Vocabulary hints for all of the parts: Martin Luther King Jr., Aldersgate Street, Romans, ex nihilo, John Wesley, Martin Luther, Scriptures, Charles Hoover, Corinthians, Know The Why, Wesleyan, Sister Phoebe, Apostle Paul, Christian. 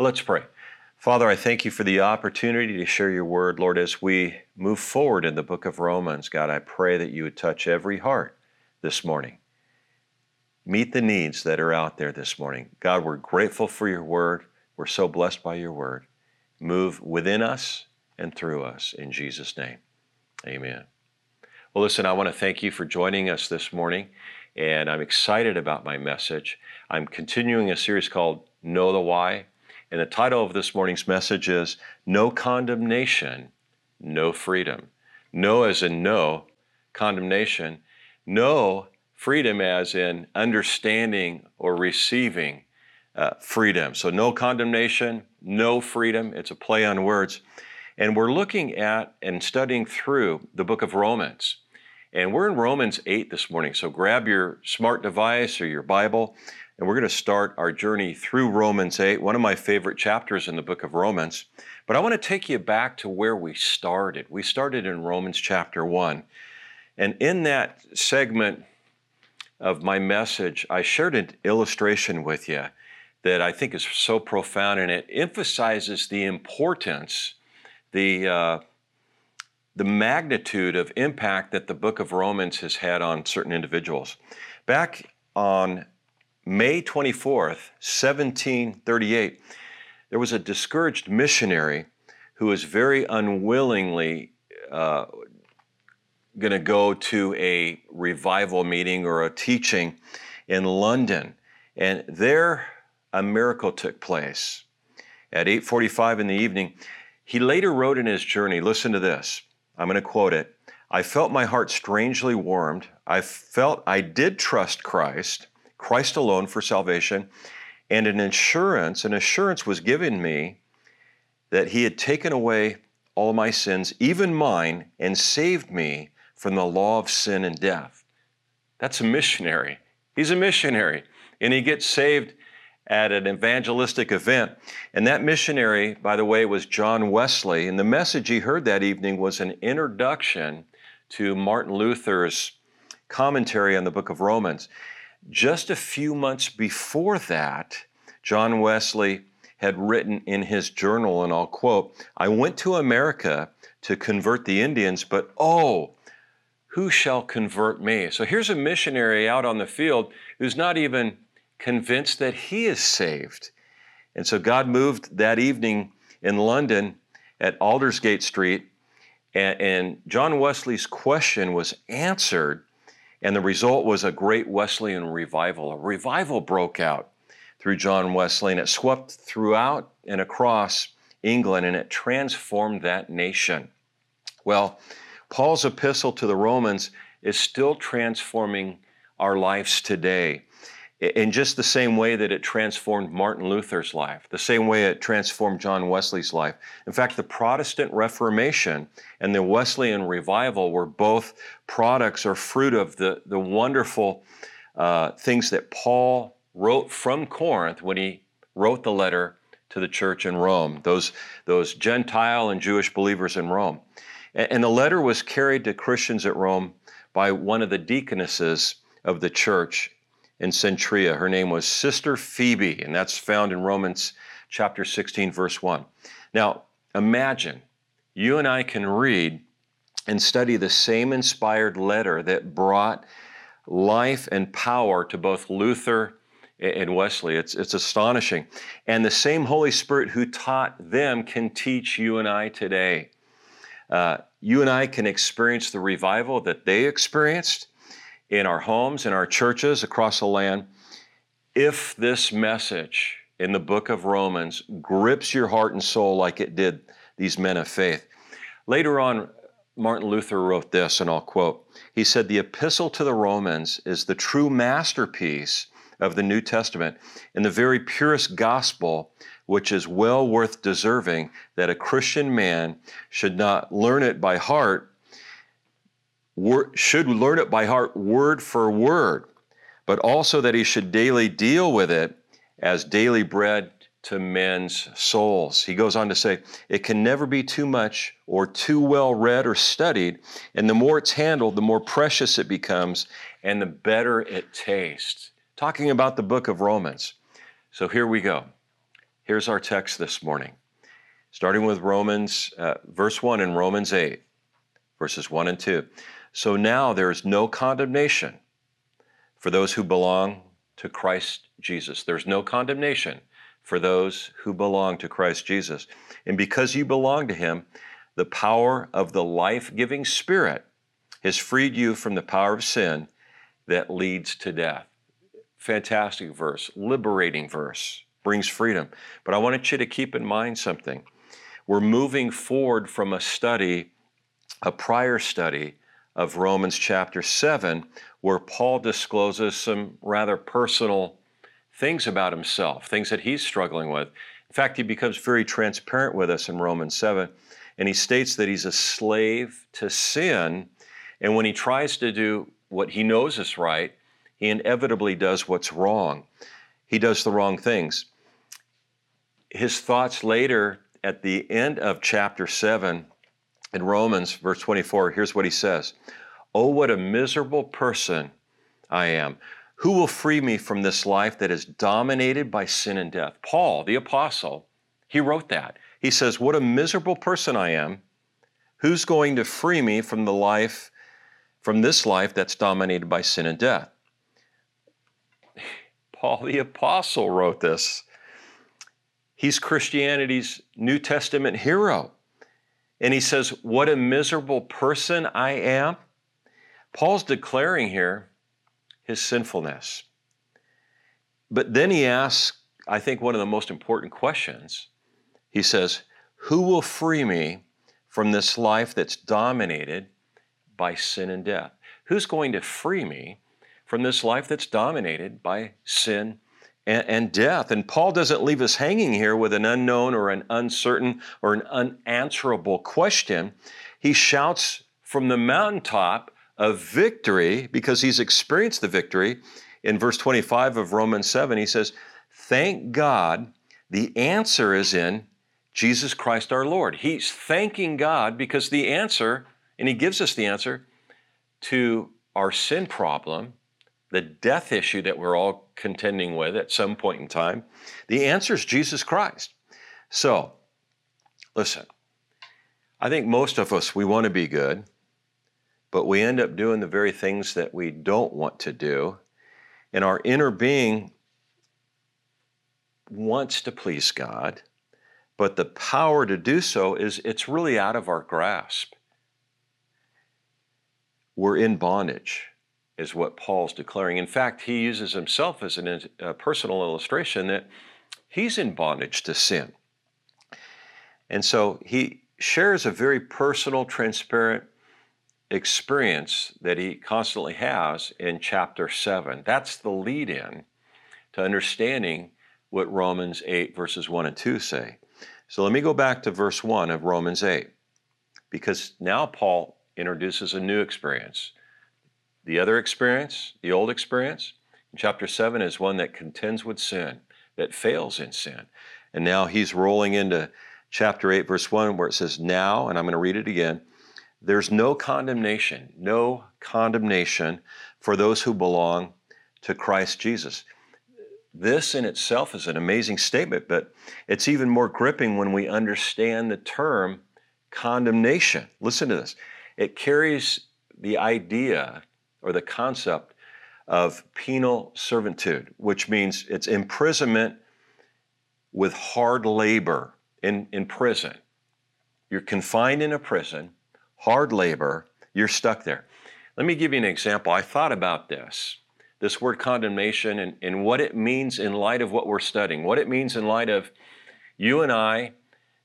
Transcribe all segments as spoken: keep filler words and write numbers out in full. Let's pray. Father, I thank you for the opportunity to share your word. Lord, as we move forward in the book of Romans, God, I pray that you would touch every heart this morning. Meet the needs that are out there this morning. God, we're grateful for your word. We're so blessed by your word. Move within us and through us in Jesus' name. Amen. Well, listen, I want to thank you for joining us this morning, and I'm excited about my message. I'm continuing a series called Know The Why, and the title of this morning's message is No Condemnation, No Freedom. No as in no condemnation, no freedom as in understanding or receiving uh, freedom. So no condemnation, no freedom. It's a play on words. And we're looking at and studying through the book of Romans. And we're in Romans eight this morning, so grab your smart device or your Bible, and we're going to start our journey through Romans eight, one of my favorite chapters in the book of Romans. But I want to take you back to where we started. We started in Romans chapter one. And in that segment of my message, I shared an illustration with you that I think is so profound, and it emphasizes the importance, the uh, the magnitude of impact that the book of Romans has had on certain individuals. Back on May twenty-fourth, seventeen thirty-eight, there was a discouraged missionary who was very unwillingly uh, going to go to a revival meeting or a teaching in London. And there a miracle took place. At eight forty-five in the evening, he later wrote in his journey, listen to this, I'm going to quote it, I felt my heart strangely warmed. I felt I did trust Christ, Christ alone for salvation, and an assurance, an assurance was given me that he had taken away all my sins, even mine, and saved me from the law of sin and death. That's a missionary. He's a missionary, and he gets saved at an evangelistic event. And that missionary, by the way, was John Wesley. And the message he heard that evening was an introduction to Martin Luther's commentary on the book of Romans. Just a few months before that, John Wesley had written in his journal, and I'll quote, I went to America to convert the Indians, but oh, who shall convert me? So here's a missionary out on the field who's not even convinced that he is saved. And so God moved that evening in London at Aldersgate Street, and, and John Wesley's question was answered, and the result was a great Wesleyan revival. A revival broke out through John Wesley, and it swept throughout and across England, and it transformed that nation. Well, Paul's epistle to the Romans is still transforming our lives today, in just the same way that it transformed Martin Luther's life, the same way it transformed John Wesley's life. In fact, the Protestant Reformation and the Wesleyan revival were both products or fruit of the, the wonderful uh, things that Paul wrote from Corinth when he wrote the letter to the church in Rome, those, those Gentile and Jewish believers in Rome. And, and the letter was carried to Christians at Rome by one of the deaconesses of the church in Centuria. Her name was Sister Phoebe, and that's found in Romans chapter sixteen, verse one. Now, imagine you and I can read and study the same inspired letter that brought life and power to both Luther and Wesley. It's, it's astonishing. And the same Holy Spirit who taught them can teach you and I today. Uh, you and I can experience the revival that they experienced in our homes, in our churches across the land, if this message in the book of Romans grips your heart and soul like it did these men of faith. Later on, Martin Luther wrote this, and I'll quote, he said, the epistle to the Romans is the true masterpiece of the New Testament and the very purest gospel, which is well worth deserving that a Christian man should not learn it by heart, should learn it by heart word for word, but also that he should daily deal with it as daily bread to men's souls. He goes on to say, it can never be too much or too well read or studied, and the more it's handled, the more precious it becomes, and the better it tastes. Talking about the book of Romans. So here we go. Here's our text this morning, starting with Romans, uh, verse one in Romans eight, verses one and two. So now there is no condemnation for those who belong to Christ Jesus. There's no condemnation for those who belong to Christ Jesus. And because you belong to him, the power of the life-giving Spirit has freed you from the power of sin that leads to death. Fantastic verse, liberating verse, brings freedom. But I wanted you to keep in mind something. We're moving forward from a study, a prior study of Romans chapter seven, where Paul discloses some rather personal things about himself, things that he's struggling with. In fact, he becomes very transparent with us in Romans seven, and he states that he's a slave to sin, and when he tries to do what he knows is right, he inevitably does what's wrong. He does the wrong things. His thoughts later at the end of chapter seven in Romans, verse twenty-four, here's what he says. Oh, what a miserable person I am. Who will free me from this life that is dominated by sin and death? Paul, the apostle, he wrote that. He says, what a miserable person I am. Who's going to free me from the life from this life that's dominated by sin and death? Paul the Apostle wrote this. He's Christianity's New Testament hero. And he says, what a miserable person I am. Paul's declaring here his sinfulness. But then he asks, I think, one of the most important questions. He says, who will free me from this life that's dominated by sin and death? Who's going to free me from this life that's dominated by sin and, and death? And Paul doesn't leave us hanging here with an unknown or an uncertain or an unanswerable question. He shouts from the mountaintop of victory because he's experienced the victory. In verse twenty-five of Romans seven, he says, thank God the answer is in Jesus Christ our Lord. He's thanking God because the answer, and he gives us the answer to our sin problem, the death issue that we're all contending with at some point in time, the answer is Jesus Christ. So, listen, I think most of us, we want to be good, but we end up doing the very things that we don't want to do, and our inner being wants to please God, but the power to do so is, it's really out of our grasp. We're in bondage, is what Paul's declaring. In fact, he uses himself as an, a personal illustration that he's in bondage to sin. And so he shares a very personal, transparent experience that he constantly has in chapter seven. That's the lead-in to understanding what Romans eight verses one and two say. So let me go back to verse one of Romans eight, because now Paul introduces a new experience. The other experience, the old experience, in chapter seven is one that contends with sin, that fails in sin. And now he's rolling into chapter eight, verse one, where it says now, and I'm going to read it again, there's no condemnation, no condemnation for those who belong to Christ Jesus. This in itself is an amazing statement, but it's even more gripping when we understand the term condemnation. Listen to this. It carries the idea or the concept of penal servitude, which means it's imprisonment with hard labor in, in prison. You're confined in a prison, hard labor, you're stuck there. Let me give you an example. I thought about this, this word condemnation and, and what it means in light of what we're studying, what it means in light of you and I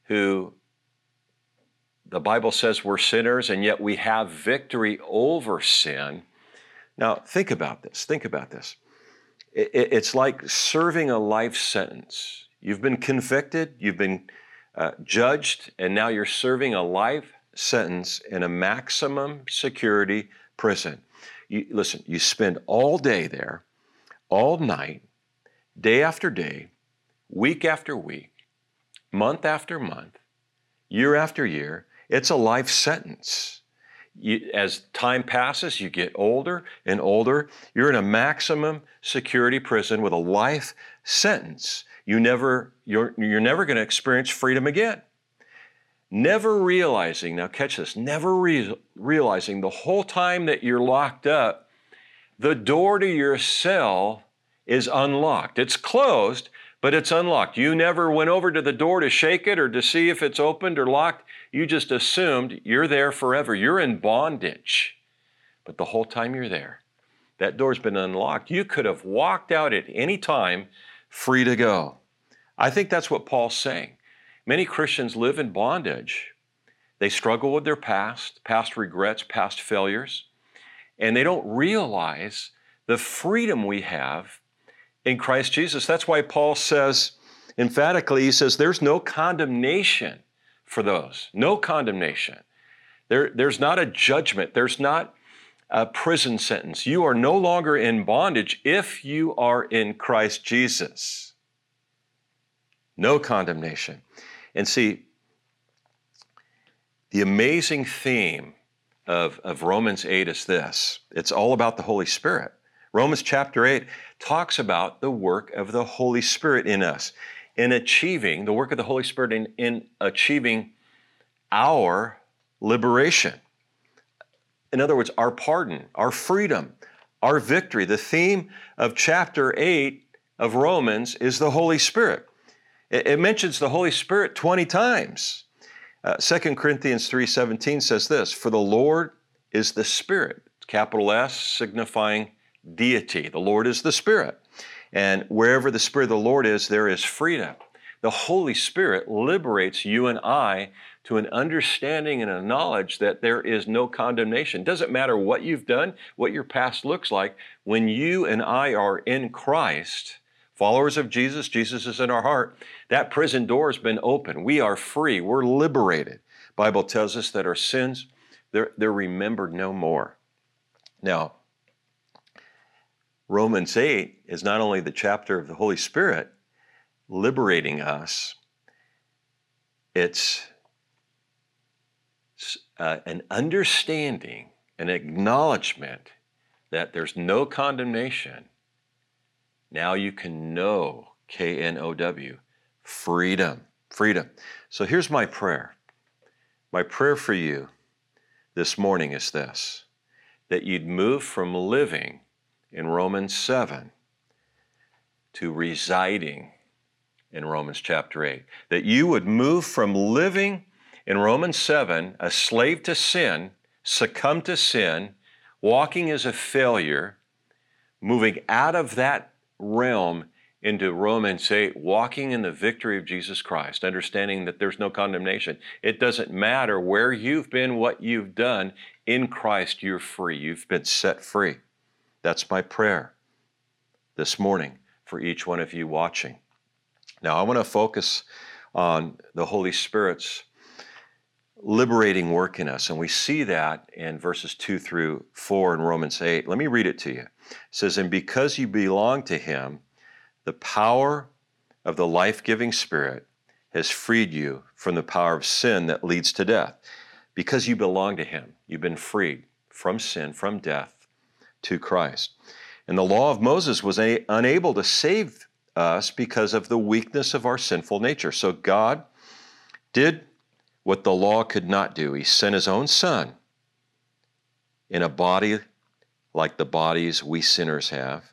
who the Bible says we're sinners and yet we have victory over sin. Now, think about this. Think about this. It, it, it's like serving a life sentence. You've been convicted, you've been uh, judged, and now you're serving a life sentence in a maximum security prison. You, listen, you spend all day there, all night, day after day, week after week, month after month, year after year. It's a life sentence. You, as time passes, you get older and older. You're in a maximum security prison with a life sentence. You never, you're, you're never going to experience freedom again. Never realizing, now catch this, never re- realizing the whole time that you're locked up, the door to your cell is unlocked. It's closed, but it's unlocked. You never went over to the door to shake it or to see if it's opened or locked. You just assumed you're there forever. You're in bondage. But the whole time you're there, that door's been unlocked. You could have walked out at any time, free to go. I think that's what Paul's saying. Many Christians live in bondage. They struggle with their past, past regrets, past failures, and they don't realize the freedom we have in Christ Jesus. That's why Paul says emphatically, he says, there's no condemnation for those. No condemnation. There, there's not a judgment. There's not a prison sentence. You are no longer in bondage if you are in Christ Jesus. No condemnation. And see, the amazing theme of, of Romans eight is this. It's all about the Holy Spirit. Romans chapter eight talks about the work of the Holy Spirit in us, in achieving, the work of the Holy Spirit in, in achieving our liberation. In other words, our pardon, our freedom, our victory. The theme of chapter eight of Romans is the Holy Spirit. It mentions the Holy Spirit twenty times. Uh, Second Corinthians three seventeen says this, for the Lord is the Spirit, capital S signifying deity. The Lord is the Spirit. And wherever the Spirit of the Lord is, there is freedom. The Holy Spirit liberates you and I to an understanding and a knowledge that there is no condemnation. It doesn't matter what you've done, what your past looks like. When you and I are in Christ, followers of Jesus, Jesus is in our heart, that prison door has been opened. We are free. We're liberated. The Bible tells us that our sins, they're, they're remembered no more. Now, Romans eight is not only the chapter of the Holy Spirit liberating us, it's uh, an understanding, an acknowledgement that there's no condemnation. Now you can know, K N O W, freedom, freedom. So here's my prayer. My prayer for you this morning is this, that you'd move from living in Romans seven to residing in Romans chapter eight. That you would move from living in Romans seven, a slave to sin, succumb to sin, walking as a failure, moving out of that realm into Romans eight, walking in the victory of Jesus Christ, understanding that there's no condemnation. It doesn't matter where you've been, what you've done. In Christ, you're free. You've been set free. That's my prayer this morning for each one of you watching. Now, I want to focus on the Holy Spirit's liberating work in us, and we see that in verses two through four in Romans eight. Let me read it to you. It says, and because you belong to Him, the power of the life-giving Spirit has freed you from the power of sin that leads to death. Because you belong to Him, you've been freed from sin, from death, to Christ. And the law of Moses was a- unable to save us because of the weakness of our sinful nature. So God did what the law could not do. He sent His own Son in a body like the bodies we sinners have.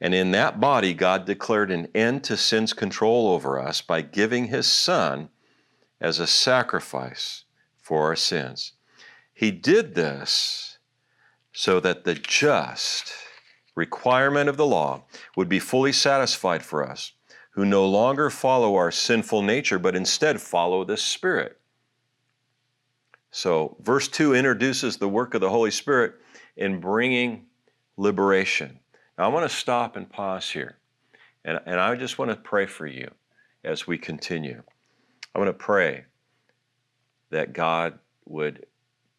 And in that body, God declared an end to sin's control over us by giving His Son as a sacrifice for our sins. He did this so that the just requirement of the law would be fully satisfied for us, who no longer follow our sinful nature, but instead follow the Spirit. So verse two introduces the work of the Holy Spirit in bringing liberation. Now I want to stop and pause here, and, and I just want to pray for you as we continue. I want to pray that God would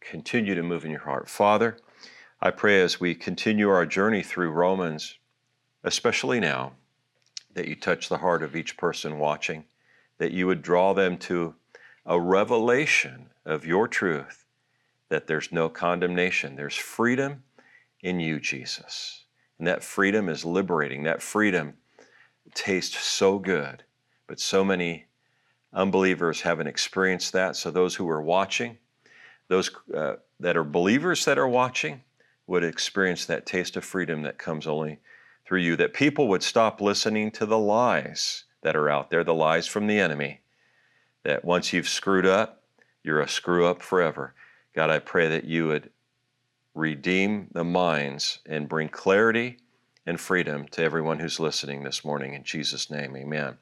continue to move in your heart. Father, I pray as we continue our journey through Romans, especially now, that you touch the heart of each person watching, that you would draw them to a revelation of your truth, that there's no condemnation. There's freedom in you, Jesus. And that freedom is liberating. That freedom taste so good, but so many unbelievers haven't experienced that. So those who are watching, those uh, that are believers that are watching would experience that taste of freedom that comes only through you, that people would stop listening to the lies that are out there, the lies from the enemy, that once you've screwed up, you're a screw up forever. God, I pray that you would redeem the minds and bring clarity and freedom to everyone who's listening this morning. In Jesus' name, amen.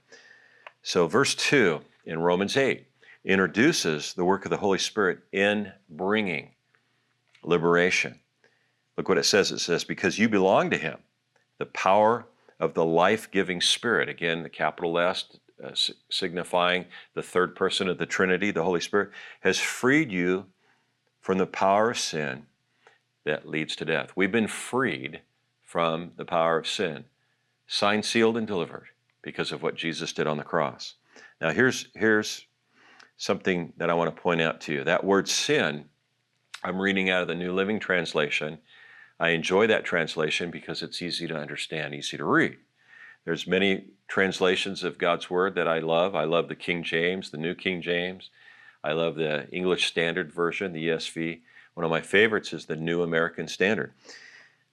So verse two in Romans eight introduces the work of the Holy Spirit in bringing liberation. Look what it says. It says, because you belong to him, the power of the life-giving Spirit. Again, the capital S uh, signifying the third person of the Trinity, the Holy Spirit, has freed you from the power of sin that leads to death. We've been freed from the power of sin, signed, sealed, and delivered because of what Jesus did on the cross. Now here's, here's something that I want to point out to you. That word sin, I'm reading out of the New Living Translation. I enjoy that translation because it's easy to understand, easy to read. There's many translations of God's Word that I love. I love the King James, the New King James. I love the English Standard Version, the E S V. One of my favorites is the New American Standard.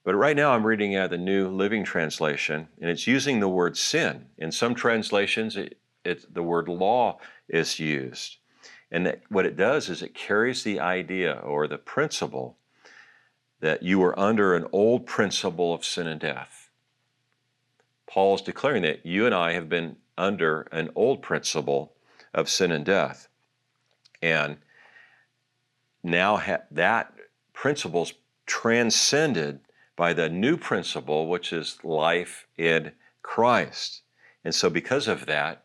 But right now I'm reading out of the New Living Translation, and it's using the word sin. In some translations, it, it, the word law is used. And that, what it does is it carries the idea or the principle that you were under an old principle of sin and death. Paul's declaring that you and I have been under an old principle of sin and death. And now ha- that principle's transcended by the new principle, which is life in Christ. And so because of that,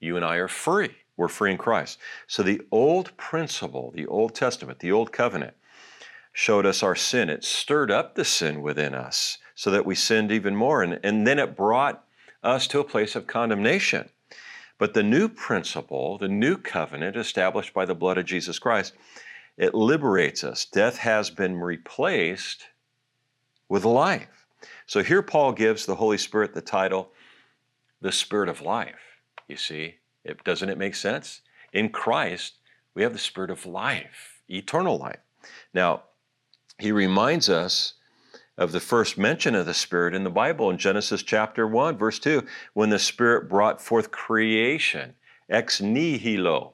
you and I are free. We're free in Christ. So the old principle, the Old Testament, the Old Covenant, showed us our sin. It stirred up the sin within us so that we sinned even more. And, and then it brought us to a place of condemnation. But the new principle, the new covenant established by the blood of Jesus Christ, it liberates us. Death has been replaced with life. So here Paul gives the Holy Spirit the title, the Spirit of Life. You see, it, doesn't it make sense? In Christ, we have the Spirit of life, eternal life. Now, he reminds us of the first mention of the Spirit in the Bible in Genesis chapter one, verse two, when the Spirit brought forth creation, ex nihilo.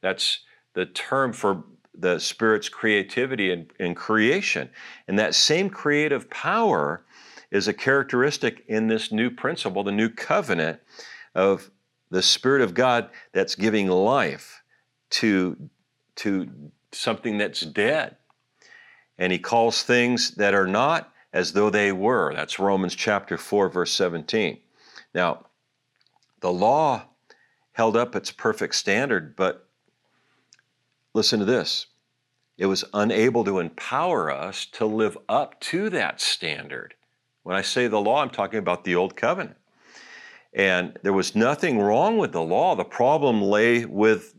That's the term for the Spirit's creativity in, in creation. And that same creative power is a characteristic in this new principle, the new covenant of the Spirit of God that's giving life to, to something that's dead. And he calls things that are not as though they were. That's Romans chapter four, verse seventeen. Now, the law held up its perfect standard, but listen to this. It was unable to empower us to live up to that standard. When I say the law, I'm talking about the Old Covenant. And there was nothing wrong with the law. The problem lay with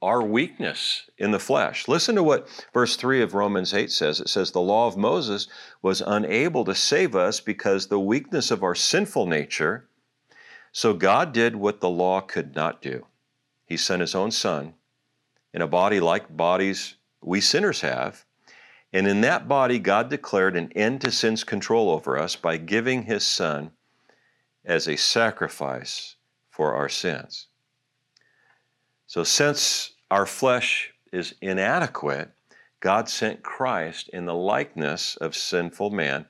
our weakness in the flesh. Listen to what verse three of Romans eight says. It says, the law of Moses was unable to save us because the weakness of our sinful nature. So God did what the law could not do. He sent his own son in a body like bodies we sinners have. And in that body, God declared an end to sin's control over us by giving his son as a sacrifice for our sins. So since our flesh is inadequate, God sent Christ in the likeness of sinful man.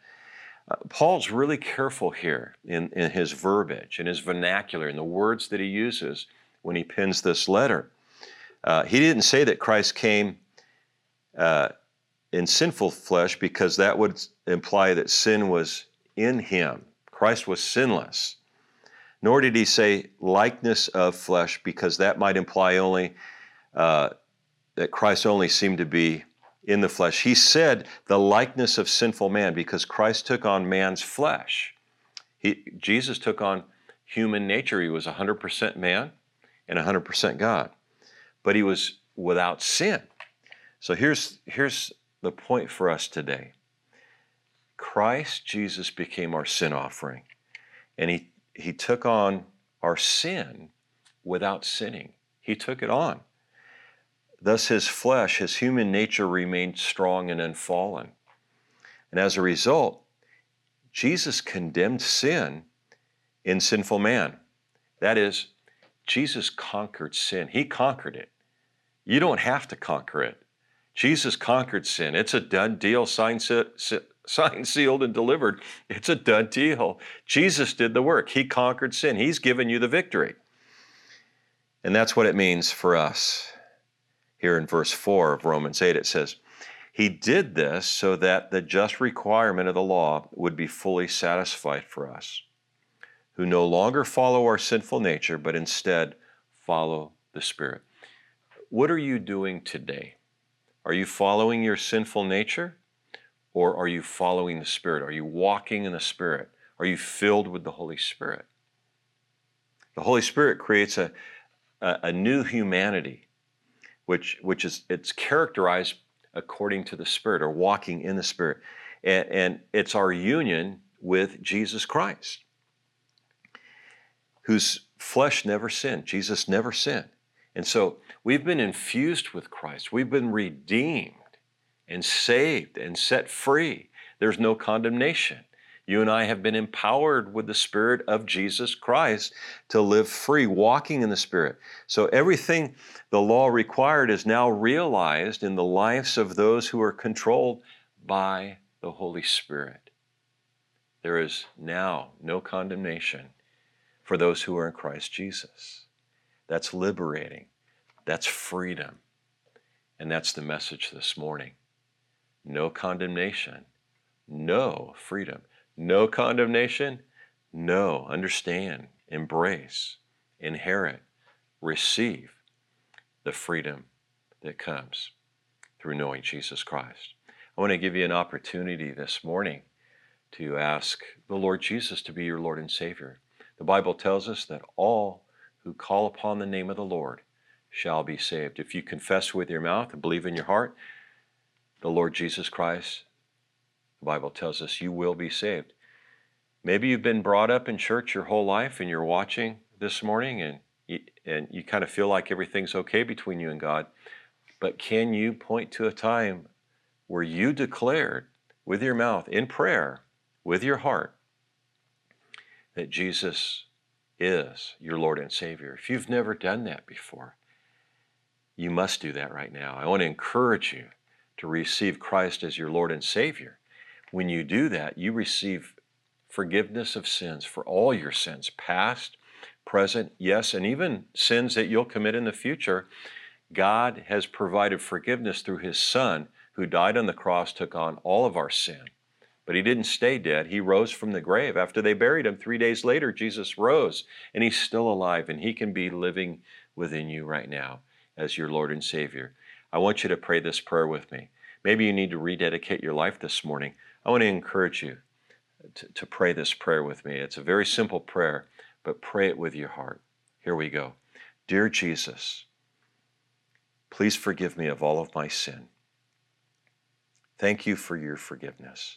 Uh, Paul's really careful here in, in his verbiage, in his vernacular, in the words that he uses when he pins this letter. Uh, he didn't say that Christ came uh, in sinful flesh because that would imply that sin was in him. Christ was sinless. Nor did he say likeness of flesh, because that might imply only uh, that Christ only seemed to be in the flesh. He said the likeness of sinful man, because Christ took on man's flesh. He, Jesus took on human nature. He was one hundred percent man and one hundred percent God, but he was without sin. So here's, here's the point for us today. Christ Jesus became our sin offering, and he He took on our sin without sinning. He took it on. Thus his flesh, his human nature, remained strong and unfallen. And as a result, Jesus condemned sin in sinful man. That is, Jesus conquered sin. He conquered it. You don't have to conquer it. Jesus conquered sin. It's a done deal, signed, signed, sealed, and delivered. It's a done deal. Jesus did the work. He conquered sin. He's given you the victory. And that's what it means for us. Here in verse four of Romans eight, it says, He did this so that the just requirement of the law would be fully satisfied for us, who no longer follow our sinful nature, but instead follow the Spirit. What are you doing today? Are you following your sinful nature, or are you following the Spirit? Are you walking in the Spirit? Are you filled with the Holy Spirit? The Holy Spirit creates a, a, a new humanity, which, which is it's characterized according to the Spirit, or walking in the Spirit. And, and it's our union with Jesus Christ, whose flesh never sinned. Jesus never sinned. And so we've been infused with Christ. We've been redeemed and saved and set free. There's no condemnation. You and I have been empowered with the Spirit of Jesus Christ to live free, walking in the Spirit. So everything the law required is now realized in the lives of those who are controlled by the Holy Spirit. There is now no condemnation for those who are in Christ Jesus. That's liberating. That's freedom. And that's the message this morning. No condemnation, no freedom. No condemnation, no. Understand, embrace, inherit, receive the freedom that comes through knowing Jesus Christ. I want to give you an opportunity this morning to ask the Lord Jesus to be your Lord and Savior. The Bible tells us that all who call upon the name of the Lord shall be saved. If you confess with your mouth and believe in your heart the Lord Jesus Christ, the Bible tells us you will be saved. Maybe you've been brought up in church your whole life and you're watching this morning and you, and you kind of feel like everything's okay between you and God. But can you point to a time where you declared with your mouth, in prayer, with your heart, that Jesus is your Lord and Savior? If you've never done that before, you must do that right now. I want to encourage you to receive Christ as your Lord and Savior. When you do that, you receive forgiveness of sins for all your sins, past, present, yes, and even sins that you'll commit in the future. God has provided forgiveness through His Son, who died on the cross, took on all of our sin. But He didn't stay dead. He rose from the grave. After they buried Him, three days later, Jesus rose, and He's still alive, and He can be living within you right now as your Lord and Savior. I want you to pray this prayer with me. Maybe you need to rededicate your life this morning. I want to encourage you to, to pray this prayer with me. It's a very simple prayer, but pray it with your heart. Here we go. Dear Jesus, please forgive me of all of my sin. Thank you for your forgiveness.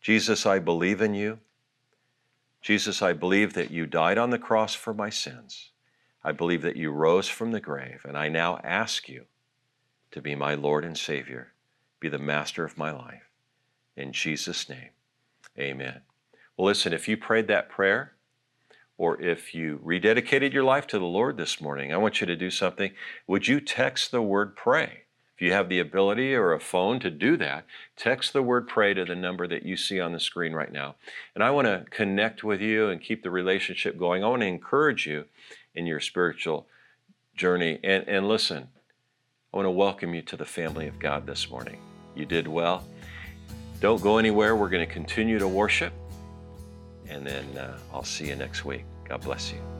Jesus, I believe in you. Jesus, I believe that you died on the cross for my sins. I believe that you rose from the grave, and I now ask you to be my Lord and Savior, be the master of my life. In Jesus' name, amen. Well, listen, if you prayed that prayer, or if you rededicated your life to the Lord this morning, I want you to do something. Would you text the word pray? If you have the ability or a phone to do that, text the word pray to the number that you see on the screen right now. And I want to connect with you and keep the relationship going. I want to encourage you in your spiritual journey. And, and listen, I want to welcome you to the family of God this morning. You did well. Don't go anywhere. We're going to continue to worship, and then uh, I'll see you next week. God bless you.